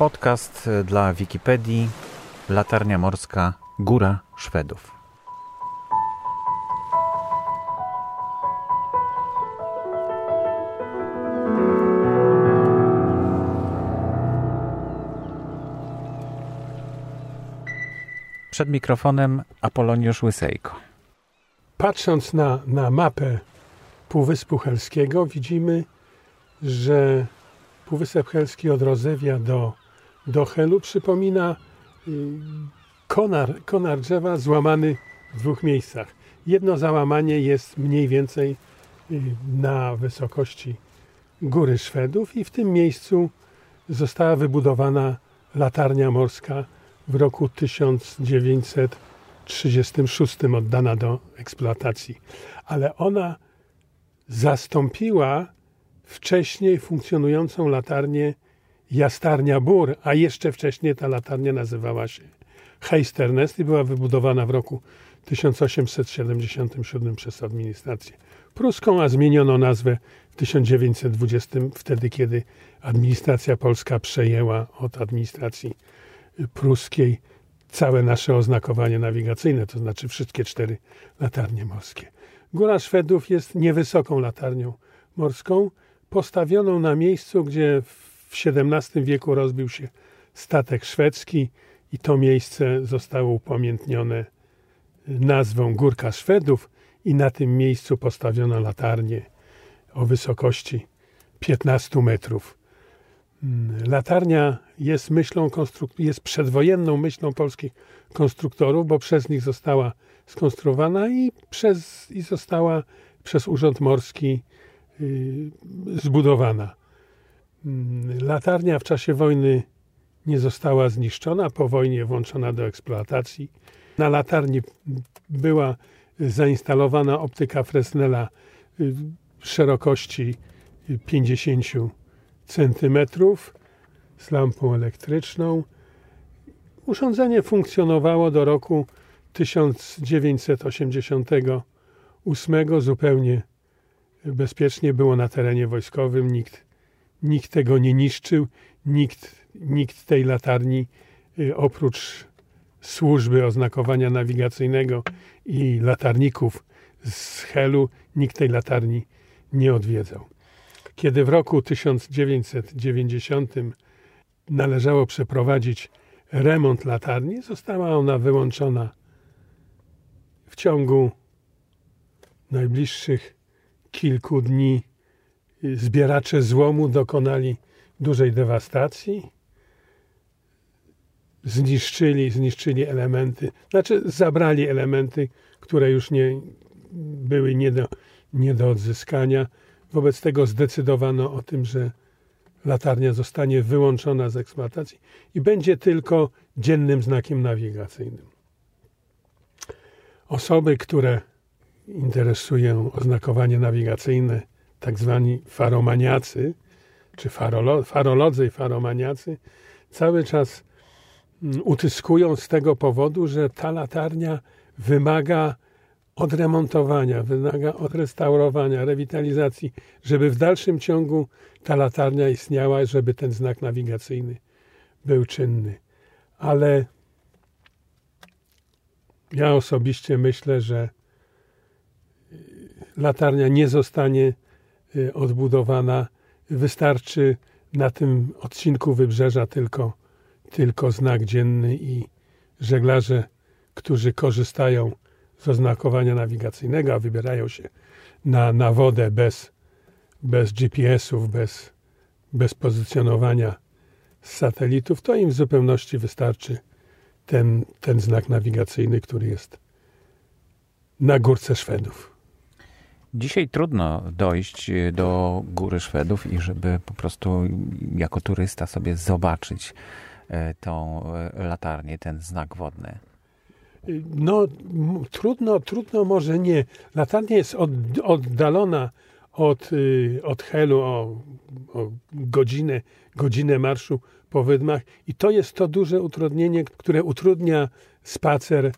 Podcast dla Wikipedii, Latarnia Morska, Góra Szwedów. Przed mikrofonem Apoloniusz Łysejko. Patrząc na mapę Półwyspu Helskiego, widzimy, że Półwysep Helski od Rozewia do Helu przypomina konar drzewa złamany w dwóch miejscach. Jedno załamanie jest mniej więcej na wysokości Góry Szwedów i w tym miejscu została wybudowana latarnia morska w roku 1936, oddana do eksploatacji. Ale ona zastąpiła wcześniej funkcjonującą latarnię Jastarnia Bur, a jeszcze wcześniej ta latarnia nazywała się Heisternest i była wybudowana w roku 1877 przez administrację pruską, a zmieniono nazwę w 1920, wtedy kiedy administracja polska przejęła od administracji pruskiej całe nasze oznakowanie nawigacyjne, to znaczy wszystkie cztery latarnie morskie. Góra Szwedów jest niewysoką latarnią morską, postawioną na miejscu, gdzie w XVII wieku rozbił się statek szwedzki i to miejsce zostało upamiętnione nazwą Górka Szwedów i na tym miejscu postawiono latarnię o wysokości 15 metrów. Latarnia jest przedwojenną myślą polskich konstruktorów, bo przez nich została skonstruowana i została przez Urząd Morski zbudowana. Latarnia w czasie wojny nie została zniszczona, po wojnie włączona do eksploatacji. Na latarni była zainstalowana optyka Fresnela szerokości 50 cm z lampą elektryczną. Urządzenie funkcjonowało do roku 1988, zupełnie bezpiecznie było na terenie wojskowym, nikt tego nie niszczył, nikt tej latarni oprócz służby oznakowania nawigacyjnego i latarników z Helu, nikt tej latarni nie odwiedzał. Kiedy w roku 1990 należało przeprowadzić remont latarni, została ona wyłączona w ciągu najbliższych kilku dni. Zbieracze złomu dokonali dużej dewastacji, zniszczyli elementy, zabrali elementy, które już były nie do odzyskania. Wobec tego zdecydowano o tym, że latarnia zostanie wyłączona z eksploatacji i będzie tylko dziennym znakiem nawigacyjnym. Osoby, które interesują oznakowanie nawigacyjne, tak zwani faromaniacy, czy farolodzy i faromaniacy, cały czas utyskują z tego powodu, że ta latarnia wymaga odremontowania, wymaga odrestaurowania, rewitalizacji, żeby w dalszym ciągu ta latarnia istniała, żeby ten znak nawigacyjny był czynny. Ale ja osobiście myślę, że latarnia nie zostanie odbudowana. Wystarczy na tym odcinku wybrzeża tylko znak dzienny i żeglarze, którzy korzystają z oznakowania nawigacyjnego, a wybierają się na wodę bez GPS-ów, bez pozycjonowania z satelitów, to im w zupełności wystarczy ten znak nawigacyjny, który jest na Górce Szwedów. Dzisiaj trudno dojść do Góry Szwedów i żeby po prostu jako turysta sobie zobaczyć tą latarnię, ten znak wodny. No trudno może nie. Latarnia jest oddalona od Helu o godzinę marszu po wydmach i to jest to duże utrudnienie, które utrudnia spacer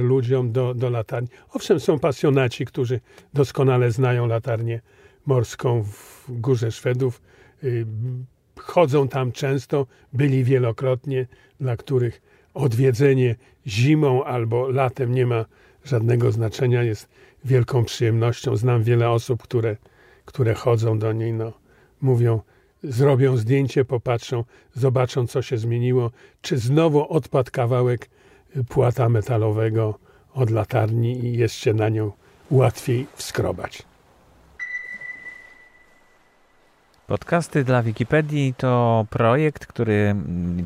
ludziom do latarni. Owszem, są pasjonaci, którzy doskonale znają latarnię morską w Górze Szwedów. chodzą tam często, byli wielokrotnie, dla których odwiedzenie zimą albo latem nie ma żadnego znaczenia, jest wielką przyjemnością. Znam wiele osób, które chodzą do niej, no, mówią, zrobią zdjęcie, popatrzą, zobaczą, co się zmieniło, czy znowu odpadł kawałek płata metalowego od latarni i jest się na nią łatwiej wskrobać. Podcasty dla Wikipedii to projekt, który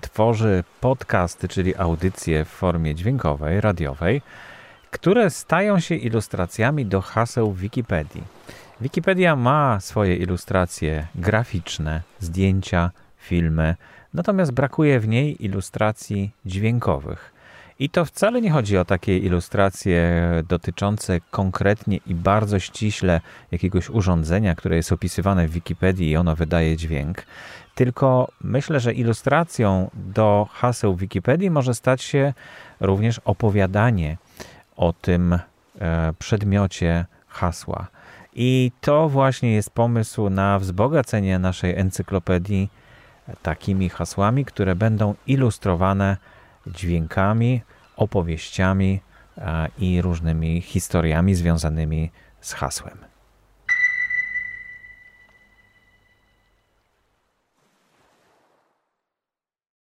tworzy podcasty, czyli audycje w formie dźwiękowej, radiowej, które stają się ilustracjami do haseł Wikipedii. Wikipedia ma swoje ilustracje graficzne, zdjęcia, filmy, natomiast brakuje w niej ilustracji dźwiękowych. I to wcale nie chodzi o takie ilustracje dotyczące konkretnie i bardzo ściśle jakiegoś urządzenia, które jest opisywane w Wikipedii i ono wydaje dźwięk, tylko myślę, że ilustracją do haseł Wikipedii może stać się również opowiadanie o tym przedmiocie hasła. I to właśnie jest pomysł na wzbogacenie naszej encyklopedii takimi hasłami, które będą ilustrowane dźwiękami, opowieściami i różnymi historiami związanymi z hasłem.